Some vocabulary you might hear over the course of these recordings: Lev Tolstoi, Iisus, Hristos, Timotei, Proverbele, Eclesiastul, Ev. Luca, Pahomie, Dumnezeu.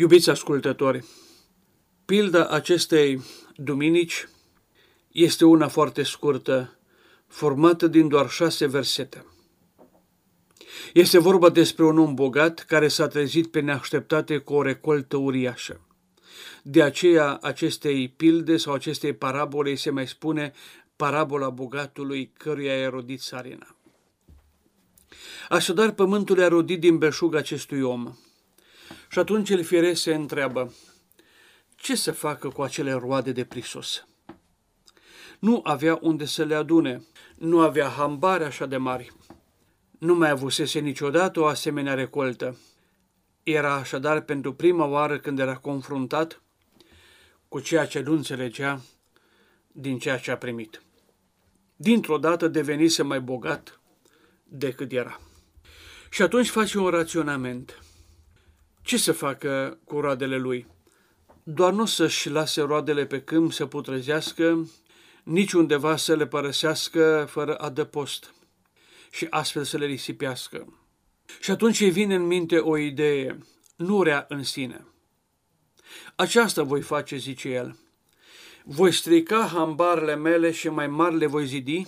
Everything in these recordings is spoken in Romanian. Iubiți ascultători, pilda acestei duminici este una foarte scurtă, formată din doar 6 versete. Este vorba despre un om bogat care s-a trezit pe neașteptate cu o recoltă uriașă. De aceea acestei pilde sau acestei parabole se mai spune parabola bogatului căruia i-a rodit țarina. Așadar, pământul i-a rodit din belșug acestui om. Și atunci el firesc se întreabă, ce să facă cu acele roade de prisos? Nu avea unde să le adune, nu avea hambare așa de mari. Nu mai avusese niciodată o asemenea recoltă. Era așadar pentru prima oară când era confruntat cu ceea ce nu înțelegea din ceea ce a primit. Dintr-o dată devenise mai bogat decât era. Și atunci face un raționament. Ce să facă cu roadele lui? Doar nu să-și lase roadele pe câmp să putrezească, nici undeva să le părăsească fără adăpost și astfel să le risipească. Și atunci îi vine în minte o idee, nu rea în sine. Aceasta voi face, zice el. Voi strica hambarele mele și mai mari le voi zidi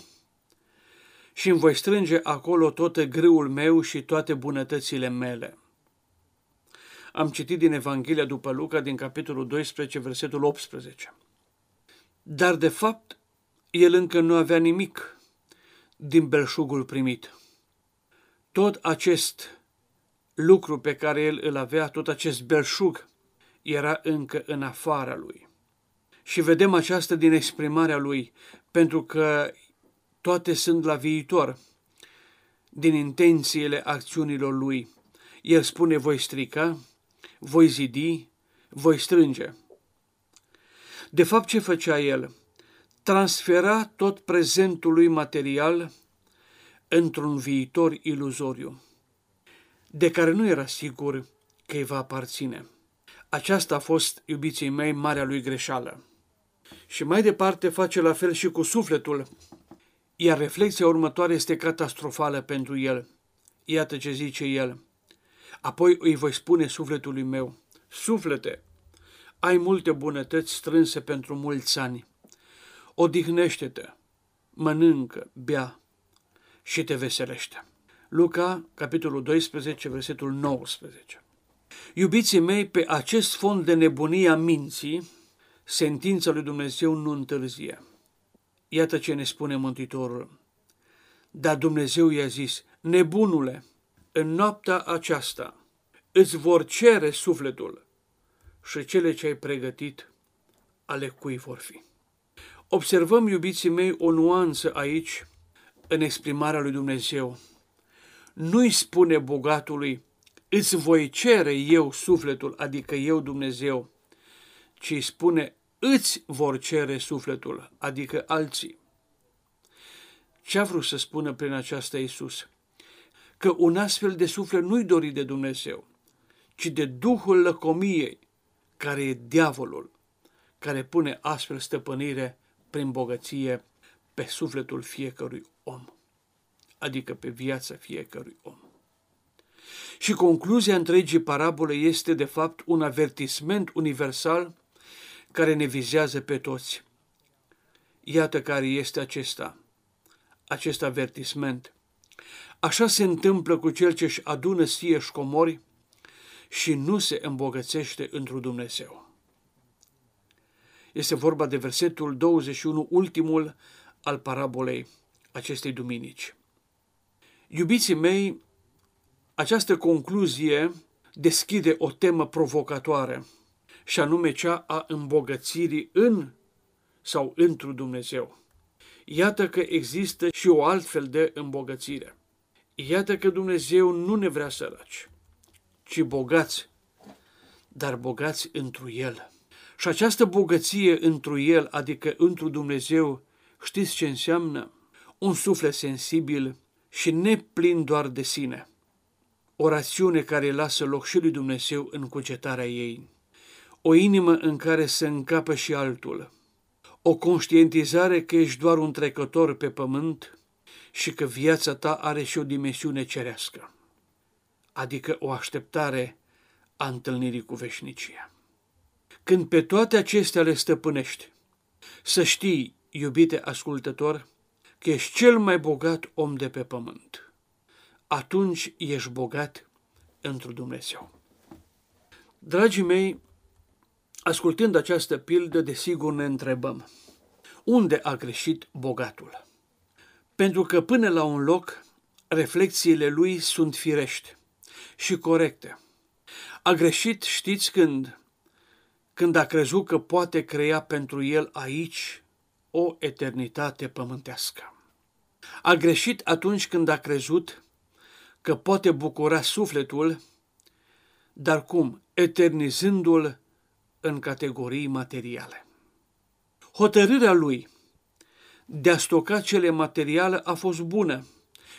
și îmi voi strânge acolo tot grâul meu și toate bunătățile mele. Am citit din Evanghelia după Luca, din capitolul 12, versetul 18. Dar, de fapt, el încă nu avea nimic din belșugul primit. Tot acest lucru pe care el îl avea, tot acest belșug, era încă în afara lui. Și vedem aceasta din exprimarea lui, pentru că toate sunt la viitor, din intențiile acțiunilor lui. El spune, voi strica, voi zidi, voi strânge. De fapt, ce făcea el? Transfera tot prezentul lui material într-un viitor iluzoriu, de care nu era sigur că îi va aparține. Aceasta a fost, iubiții mei, marea lui greșeală. Și mai departe face la fel și cu sufletul, iar reflexia următoare este catastrofală pentru el. Iată ce zice el. Apoi îi voi spune sufletului meu, suflete, ai multe bunătăți strânse pentru mulți ani. Odihnește-te, mănâncă, bea și te veselește. Luca, capitolul 12, versetul 19. Iubiții mei, pe acest fond de nebunie a minții, sentința lui Dumnezeu nu întârzie. Iată ce ne spune Mântuitorul. Dar Dumnezeu i-a zis, nebunule, în noaptea aceasta îți vor cere sufletul și cele ce ai pregătit ale cui vor fi. Observăm, iubiții mei, o nuanță aici în exprimarea lui Dumnezeu. Nu-i spune bogatului, îți voi cere eu sufletul, adică eu Dumnezeu, ci îi spune, îți vor cere sufletul, adică alții. Ce-a vrut să spună prin aceasta Iisus? Că un astfel de suflet nu-i dorit de Dumnezeu, ci de duhul lăcomiei, care e diavolul, care pune astfel stăpânire prin bogăție pe sufletul fiecărui om, adică pe viața fiecărui om. Și concluzia întregii parabole este, de fapt, un avertisment universal care ne vizează pe toți. Iată care este acest avertisment. Așa se întâmplă cu cel ce își adună sie și comori și nu se îmbogățește întru Dumnezeu. Este vorba de versetul 21, ultimul al parabolei acestei duminici. Iubiții mei, această concluzie deschide o temă provocatoare, și anume cea a îmbogățirii în sau întru Dumnezeu. Iată că există și o altfel de îmbogățire. Iată că Dumnezeu nu ne vrea săraci, ci bogați, dar bogați întru El. Și această bogăție întru El, adică întru Dumnezeu, știți ce înseamnă? Un suflet sensibil și neplin doar de sine. O rațiune care lasă loc și lui Dumnezeu în cugetarea ei. O inimă în care se încapă și altul. O conștientizare că ești doar un trecător pe pământ și că viața ta are și o dimensiune cerească, adică o așteptare a întâlnirii cu veșnicia. Când pe toate acestea le stăpânești, să știi, iubite ascultător, că ești cel mai bogat om de pe pământ. Atunci ești bogat întru Dumnezeu. Dragii mei, ascultând această pildă, desigur ne întrebăm, unde a greșit bogatul? Pentru că până la un loc, reflexiile lui sunt firești și corecte. A greșit, știți când? Când a crezut că poate crea pentru el aici o eternitate pământească. A greșit atunci când a crezut că poate bucura sufletul, dar cum? Eternizându-l în categorii materiale. Hotărârea lui de a stoca cele materiale a fost bună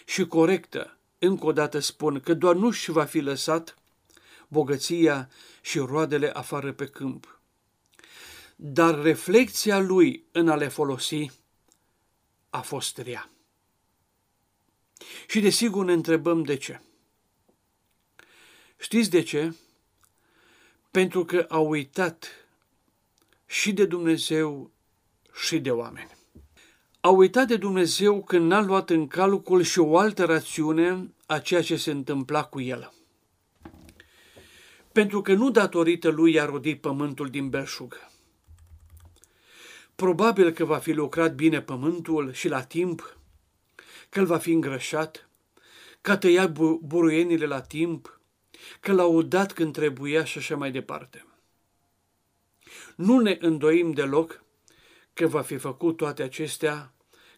și corectă. Încă o dată spun că doar nu și va fi lăsat bogăția și roadele afară pe câmp. Dar reflecția lui în a le folosi a fost rea. Și desigur ne întrebăm de ce. Știți de ce? Pentru că a uitat și de Dumnezeu și de oameni. A uitat de Dumnezeu când n-a luat în calcul și o altă rațiune a ceea ce se întâmpla cu el. Pentru că nu datorită lui a rodit pământul din belșug. Probabil că va fi lucrat bine pământul și la timp, că îl va fi îngrășat, că a tăiat buruienile la timp, că l-a udat când trebuia și așa mai departe. Nu ne îndoim deloc că va fi făcut toate acestea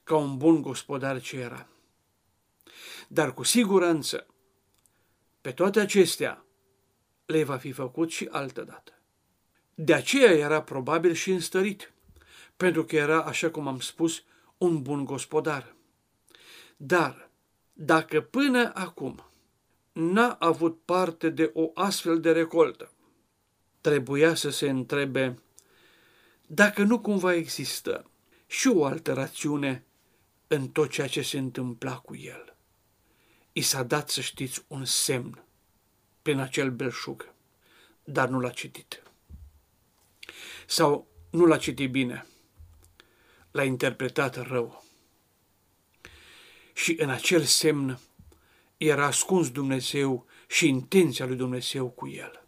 ca un bun gospodar ce era. Dar cu siguranță, pe toate acestea, le va fi făcut și altădată. De aceea era probabil și înstărit, pentru că era, așa cum am spus, un bun gospodar. Dar, dacă până acum n-a avut parte de o astfel de recoltă, trebuia să se întrebe dacă nu cumva există și o altă rațiune în tot ceea ce se întâmpla cu el. I s-a dat, să știți, un semn prin acel belșug, dar nu l-a citit. Sau nu l-a citit bine, l-a interpretat rău. Și în acel semn era ascuns Dumnezeu și intenția lui Dumnezeu cu el.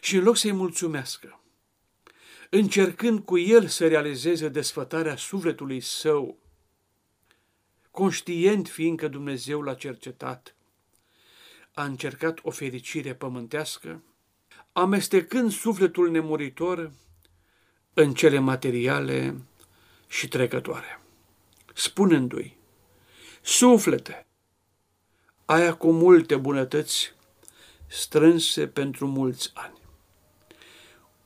Și în loc să-i mulțumească, încercând cu el să realizeze desfătarea sufletului său, conștient fiindcă Dumnezeu l-a cercetat, a încercat o fericire pământească, amestecând sufletul nemuritor în cele materiale și trecătoare, spunându-i, suflete, ai acum multe bunătăți strânse pentru mulți ani.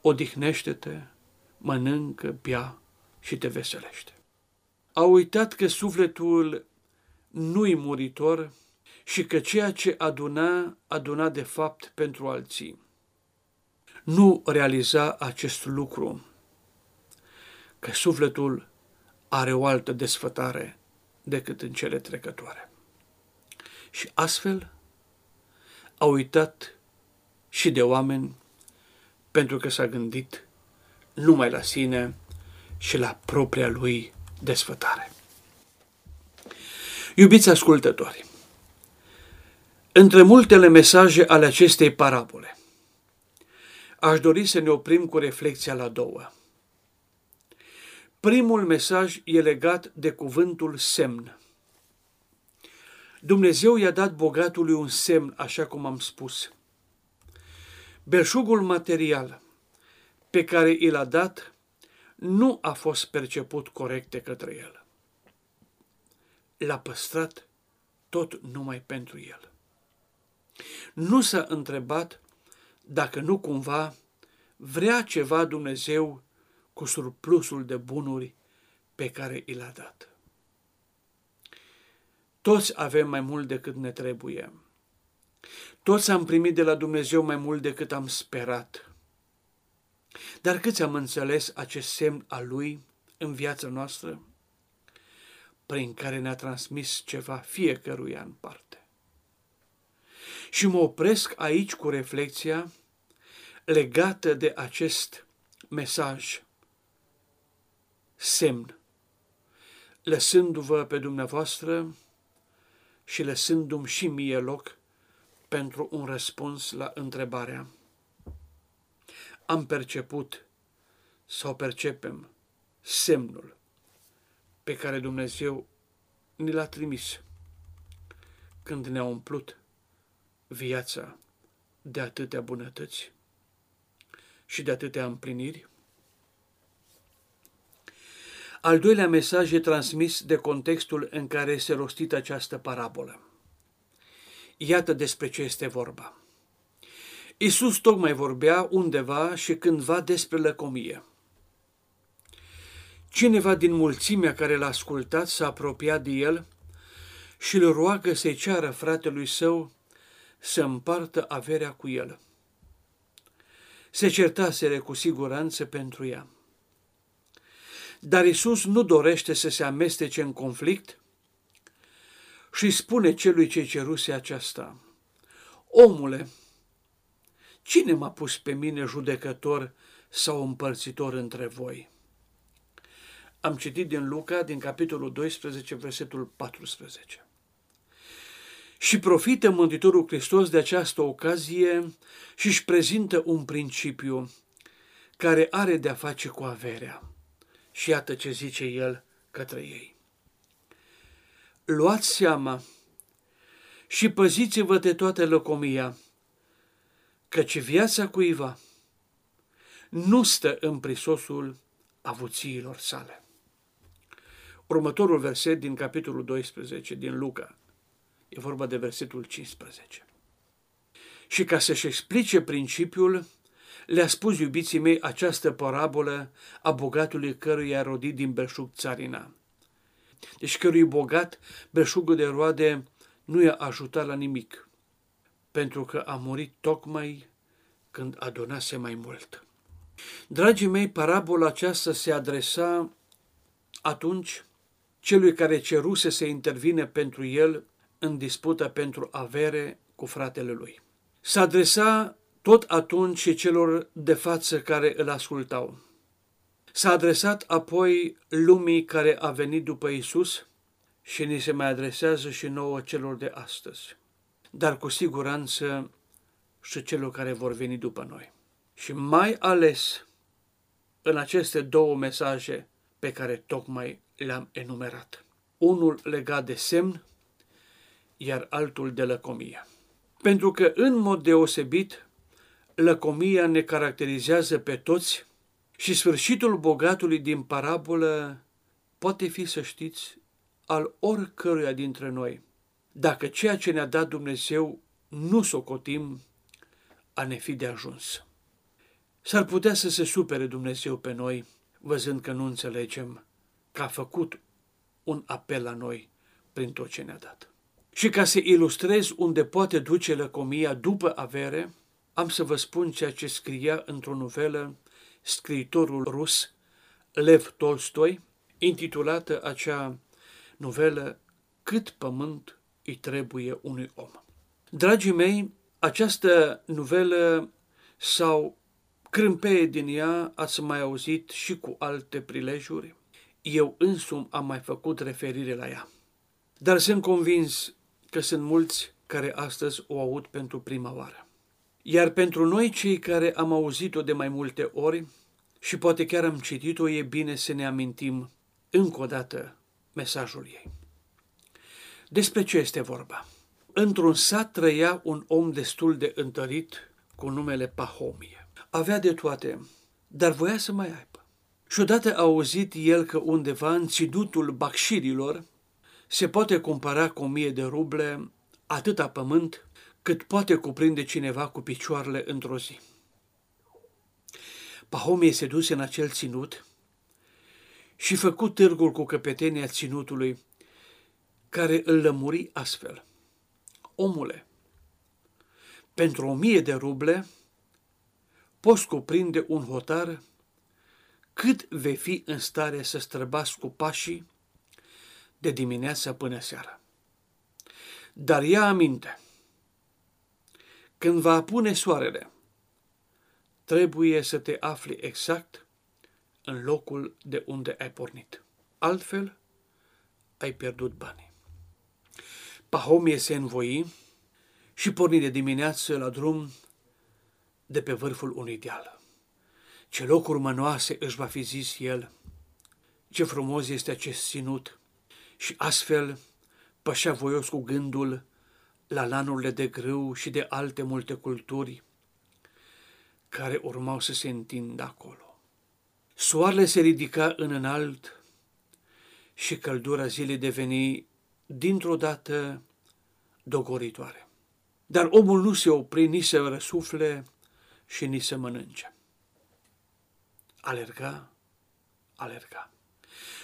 Odihnește-te, mănâncă, bea și te veselește. A uitat că sufletul nu-i muritor și că ceea ce aduna de fapt pentru alții. Nu realiza acest lucru, că sufletul are o altă desfătare decât în cele trecătoare. Și astfel a uitat și de oameni, pentru că s-a gândit numai la sine și la propria lui desfătare. Iubiți ascultători, între multele mesaje ale acestei parabole, aș dori să ne oprim cu reflexia la două. Primul mesaj e legat de cuvântul semn. Dumnezeu i-a dat bogatului un semn, așa cum am spus. Belșugul material pe care i l-a dat nu a fost perceput corect de către el. L-a păstrat tot numai pentru el. Nu s-a întrebat dacă nu cumva vrea ceva Dumnezeu cu surplusul de bunuri pe care i l-a dat. Toți avem mai mult decât ne trebuie. Toți am primit de la Dumnezeu mai mult decât am sperat. Dar câți am înțeles acest semn al Lui în viața noastră, prin care ne-a transmis ceva fiecăruia în parte? Și mă opresc aici cu reflexia legată de acest mesaj, semn, lăsându-vă pe dumneavoastră și lăsându-mi și mie loc pentru un răspuns la întrebarea. Am perceput sau percepem semnul pe care Dumnezeu ni l-a trimis când ne-a umplut viața de atâtea bunătăți și de atâtea împliniri? Al doilea mesaj e transmis de contextul în care este rostită această parabolă. Iată despre ce este vorba. Iisus tocmai vorbea undeva și cândva despre lăcomie. Cineva din mulțimea care l-a ascultat s-a apropiat de el și îl roagă să-i ceară fratelui său să împartă averea cu el. Se certaseră cu siguranță pentru ea. Dar Iisus nu dorește să se amestece în conflict și spune celui ce ceruse aceasta: omule, cine m-a pus pe mine judecător sau împărțitor între voi? Am citit din Luca, din capitolul 12, versetul 14. Și profită Mântuitorul Hristos de această ocazie și își prezintă un principiu care are de-a face cu averea. Și iată ce zice el către ei. Luați seama și păziți-vă de toată lăcomia, căci viața cuiva nu stă în prisosul avuțiilor sale. Următorul verset din capitolul 12 din Luca, e vorba de versetul 15. Și ca să-și explice principiul, le-a spus, iubiții mei, această parabolă a bogatului căruia a rodit din belșug țarina. Deci cărui bogat belșugul de roade nu i-a ajutat la nimic, pentru că a murit tocmai când adunase mai mult. Dragii mei, parabola aceasta se adresa atunci celui care ceruse să intervine pentru el în dispută pentru avere cu fratele lui. Se adresa tot atunci și celor de față care îl ascultau. S-a adresat apoi lumii care a venit după Iisus și ni se mai adresează și nouă celor de astăzi, dar cu siguranță și celor care vor veni după noi. Și mai ales în aceste două mesaje pe care tocmai le-am enumerat. Unul legat de semn, iar altul de lăcomie. Pentru că în mod deosebit lăcomia ne caracterizează pe toți și sfârșitul bogatului din parabolă poate fi, să știți, al oricăruia dintre noi, dacă ceea ce ne-a dat Dumnezeu nu socotim a ne fi de ajuns. S-ar putea să se supere Dumnezeu pe noi, văzând că nu înțelegem că a făcut un apel la noi prin tot ce ne-a dat. Și ca să ilustrez unde poate duce lăcomia după avere, am să vă spun ceea ce scria într-o novelă scriitorul rus Lev Tolstoi, intitulată acea novelă Cât pământ îi trebuie unui om. Dragii mei, această novelă sau crâmpeie din ea ați mai auzit și cu alte prilejuri. Eu însumi am mai făcut referire la ea. Dar sunt convins că sunt mulți care astăzi o aud pentru prima oară. Iar pentru noi, cei care am auzit-o de mai multe ori și poate chiar am citit-o, e bine să ne amintim încă o dată mesajul ei. Despre ce este vorba? Într-un sat trăia un om destul de întărit cu numele Pahomie. Avea de toate, dar voia să mai aibă. Și odată a auzit el că undeva în ținutul bacșirilor se poate cumpăra cu 1000 de ruble atâta pământ cât poate cuprinde cineva cu picioarele într-o zi. Pahomie se duse în acel ținut și făcu târgul cu căpetenia ținutului, care îl lămuri astfel. Omule, pentru 1000 de ruble poți cuprinde un hotar cât vei fi în stare să străbați cu pașii de dimineața până seara. Dar ia aminte, Când va apune soarele, trebuie să te afli exact în locul de unde ai pornit. Altfel, ai pierdut banii. Pahomie se învoi și porni de dimineață la drum de pe vârful unui deal. Ce locuri mănoase își va fi zis el, ce frumos este acest ținut, și astfel pășea voios cu gândul la lanurile de grâu și de alte multe culturi care urmau să se întindă acolo. Soarele se ridica în înalt și căldura zilei deveni dintr-o dată dogoritoare. Dar omul nu se opri nici să răsufle și nici să mănânce. Alerga.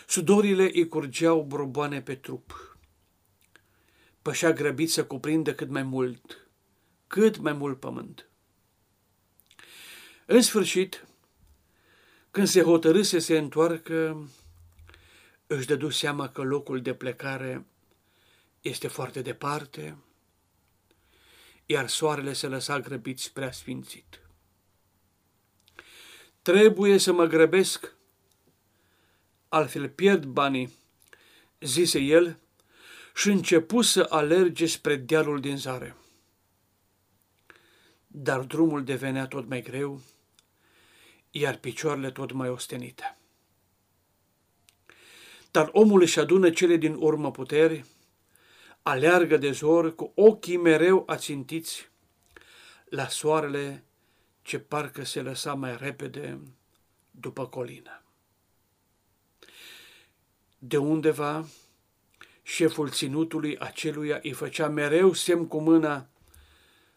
Sudorile îi curgeau borboane pe trup. Pășea grăbit să cuprindă cât mai mult pământ. În sfârșit, când se hotărâ să se întoarcă, își dădu seama că locul de plecare este foarte departe, iar soarele se lăsa grăbit spre asfințit. Trebuie să mă grăbesc, altfel pierd banii, zise el, și începu să alerge spre dealul din zare. Dar drumul devenea tot mai greu, iar picioarele tot mai ostenite. Dar omul își adună cele din urmă puteri, aleargă de zor cu ochii mereu ațintiți la soarele ce parcă se lăsa mai repede după colină. De undeva, șeful ținutului aceluia îi făcea mereu semn cu mâna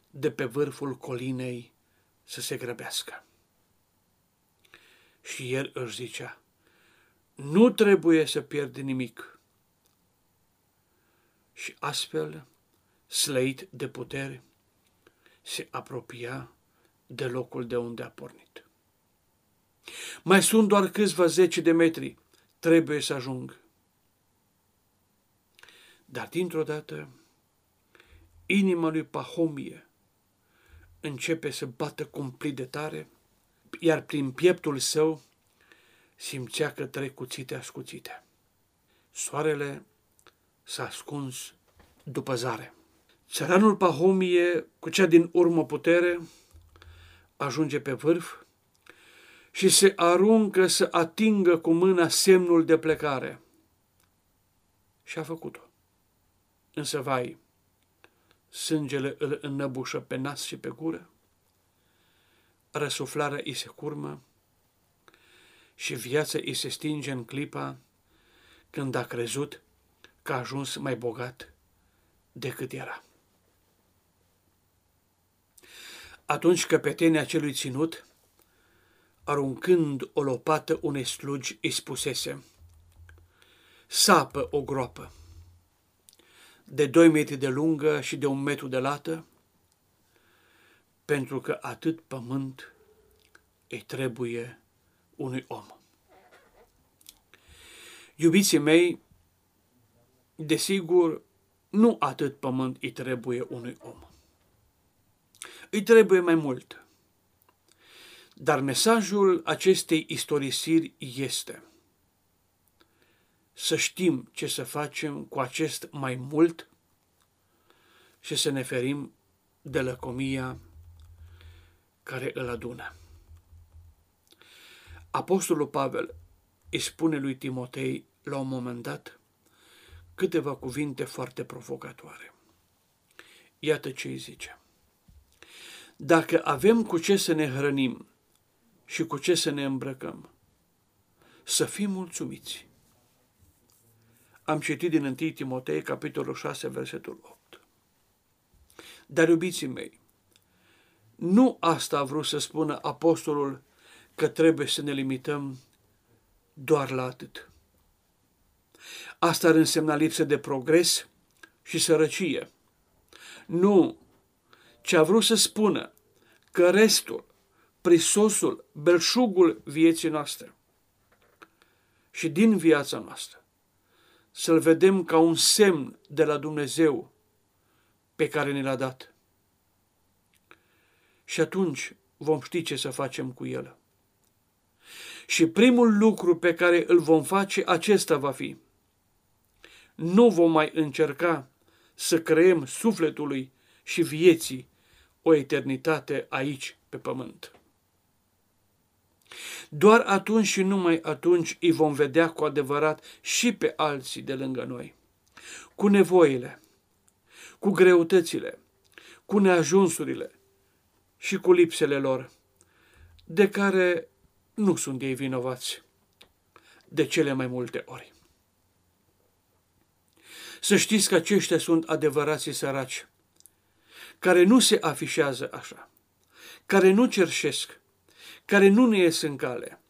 de pe vârful colinei să se grăbească. Și el își zicea, nu trebuie să pierd nimic. Și astfel, slăit de putere, se apropia de locul de unde a pornit. Mai sunt doar câțiva 10 de metri, trebuie să ajung. Dar dintr-o dată, inima lui Pahomie începe să bată cumplit de tare, iar prin pieptul său simțea că trec cuțite ascuțite. Soarele s-a ascuns după zare. Țăranul Pahomie, cu cea din urmă putere, ajunge pe vârf și se aruncă să atingă cu mâna semnul de plecare. Și a făcut-o. Însă, vai, sângele îl înnăbușă pe nas și pe gură, răsuflarea îi se curmă și viața îi se stinge în clipa când a crezut că a ajuns mai bogat decât era. Atunci căpetenia acelui ținut, aruncând o lopată unei slugi, îi spusese, sapă o groapă de 2 metri de lungă și de 1 metru de lată, pentru că atât pământ îi trebuie unui om. Iubiții mei, desigur, nu atât pământ îi trebuie unui om. Îi trebuie mai mult. Dar mesajul acestei istorisiri este să știm ce să facem cu acest mai mult și să ne ferim de lăcomia care îl adună. Apostolul Pavel îi spune lui Timotei la un moment dat câteva cuvinte foarte provocatoare. Iată ce îi zice. Dacă avem cu ce să ne hrănim și cu ce să ne îmbrăcăm, să fim mulțumiți. Am citit din 1 Timotei, capitolul 6, versetul 8. Dar, iubiții mei, nu asta a vrut să spună apostolul că trebuie să ne limităm doar la atât. Asta ar însemna lipsă de progres și sărăcie. Nu, ce a vrut să spună că restul, prisosul, belșugul vieții noastre și din viața noastră, să-l vedem ca un semn de la Dumnezeu pe care ne l-a dat. și atunci vom ști ce să facem cu el. Și primul lucru pe care îl vom face, acesta va fi: nu vom mai încerca să creăm sufletului și vieții o eternitate aici pe pământ. Doar atunci și numai atunci îi vom vedea cu adevărat și pe alții de lângă noi, cu nevoile, cu greutățile, cu neajunsurile și cu lipsele lor, de care nu sunt ei vinovați, de cele mai multe ori. Să știți că aceștia sunt adevărații săraci, care nu se afișează așa, care nu cerșesc, care nu ne ies în cale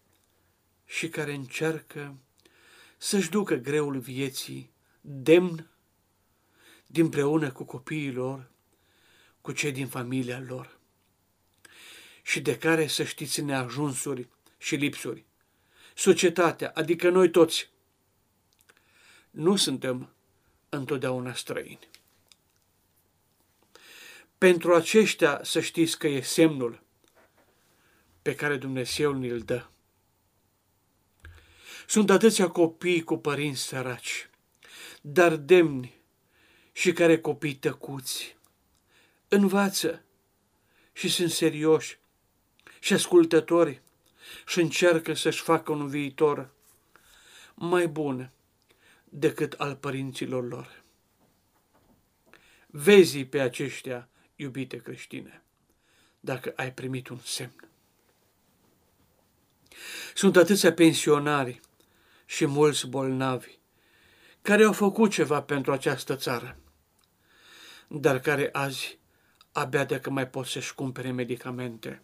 și care încearcă să-și ducă greul vieții demn dinpreună cu copiii lor, cu cei din familia lor, și de care, să știți, neajunsuri și lipsuri, societatea, adică noi toți, nu suntem întotdeauna străini. Pentru aceștia să știți că e semnul pe care Dumnezeu ni-l dă. Sunt atâția copii cu părinți săraci, dar demni, și care copii tăcuți, învață și sunt serioși și ascultători și încearcă să-și facă un viitor mai bun decât al părinților lor. Vezi pe aceștia, iubite creștine, dacă ai primit un semn. Sunt atâția pensionari și mulți bolnavi care au făcut ceva pentru această țară, dar care azi abia dacă mai pot să-și cumpere medicamente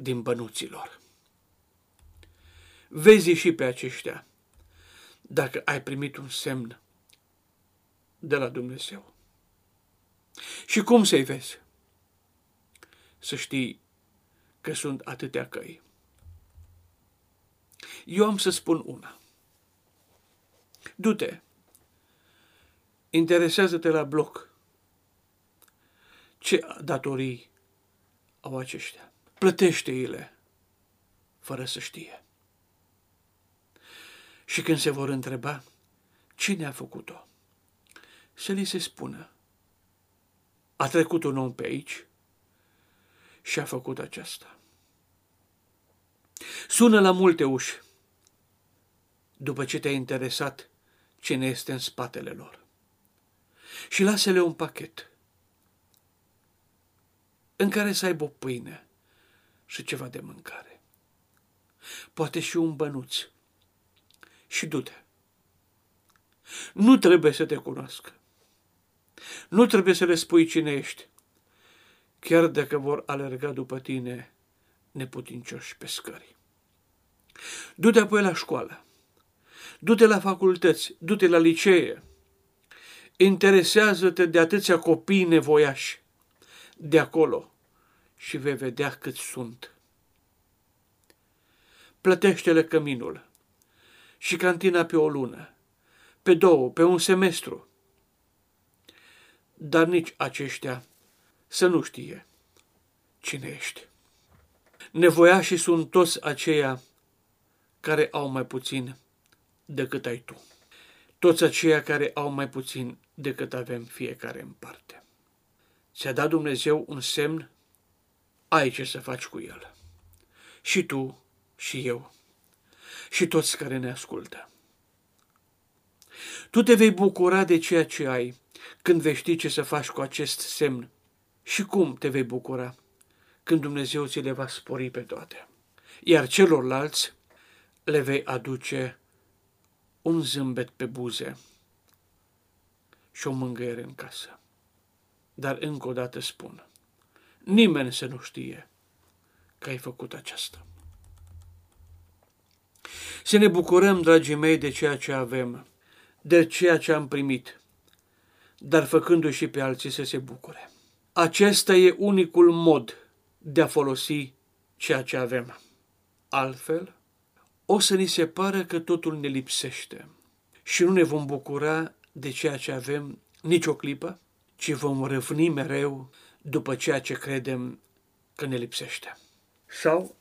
din bănuții lor. Vezi și pe aceștia dacă ai primit un semn de la Dumnezeu. Și cum să-i vezi? Să știi că sunt atâtea căi. Eu am să spun una. Du-te, interesează-te la bloc. Ce datorii au aceștia? Plătește-i-le fără să știe. Și când se vor întreba cine a făcut-o, să li se spună: a trecut un om pe aici și a făcut aceasta. Sună la multe uși după ce te-ai interesat cine este în spatele lor și lasă-le un pachet în care să aibă o pâine și ceva de mâncare, poate și un bănuț, și du-te. Nu trebuie să te cunoască, nu trebuie să le spui cine ești, chiar dacă vor alerga după tine neputincioși pe scări. Du-te apoi la școală, du-te la facultăți, du-te la licee, interesează-te de atâția copii nevoiași de acolo și vei vedea câți sunt. Plătește-le căminul și cantina pe o lună, pe două, pe un semestru, dar nici aceștia să nu știe cine ești. Nevoiașii sunt toți aceia care au mai puțin decât ai tu, toți aceia care au mai puțin decât avem fiecare în parte. Ți-a dat Dumnezeu un semn, ai ce să faci cu el. Și tu, și eu, și toți care ne ascultă. Tu te vei bucura de ceea ce ai când vei ști ce să faci cu acest semn. Și cum te vei bucura? Când Dumnezeu ți le va spori pe toate, iar celorlalți le vei aduce un zâmbet pe buze și o mângâiere în casă. Dar încă o dată spun, nimeni să nu știe că ai făcut aceasta. Să ne bucurăm, dragii mei, de ceea ce avem, de ceea ce am primit, dar făcându-i și pe alții să se bucure. Acesta e unicul mod de a folosi ceea ce avem. Altfel, o să ni se pară că totul ne lipsește și nu ne vom bucura de ceea ce avem nici o clipă, ci vom răvni mereu după ceea ce credem că ne lipsește sau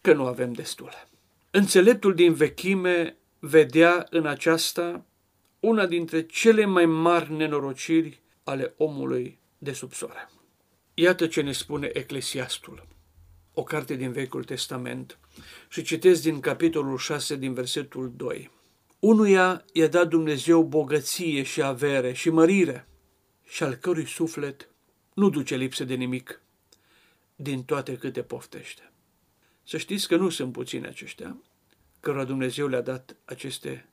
că nu avem destule. Înțeleptul din vechime vedea în aceasta una dintre cele mai mari nenorociri ale omului de sub soare. Iată ce ne spune Eclesiastul, o carte din Vechiul Testament, și citesc din capitolul 6, din versetul 2. Unuia i-a dat Dumnezeu bogăție și avere și mărire, și al cărui suflet nu duce lipsă de nimic, din toate câte poftește. Să știți că nu sunt puțini aceștia cărora Dumnezeu le-a dat aceste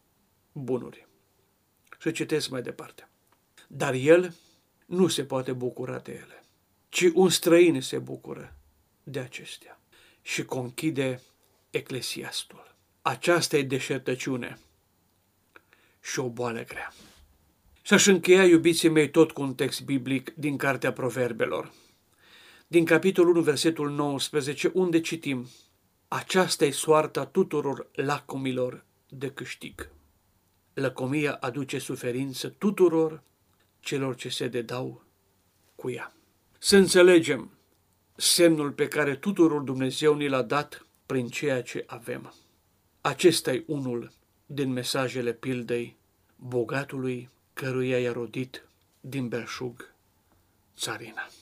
bunuri. Și citesc mai departe. Dar el nu se poate bucura de ele, ci un străin se bucură de acestea. Și conchide Eclesiastul. Aceasta e deșertăciune și o boală grea. Și aș încheia, iubiții mei, tot cu un text biblic din Cartea Proverbelor, din capitolul 1, versetul 19, unde citim: aceasta e soarta tuturor lacomilor de câștig. Lăcomia aduce suferință tuturor celor ce se dedau cu ea. Să înțelegem semnul pe care tuturor Dumnezeu ni l-a dat prin ceea ce avem. Acesta e unul din mesajele pildei bogatului căruia i-a rodit din belșug țarina.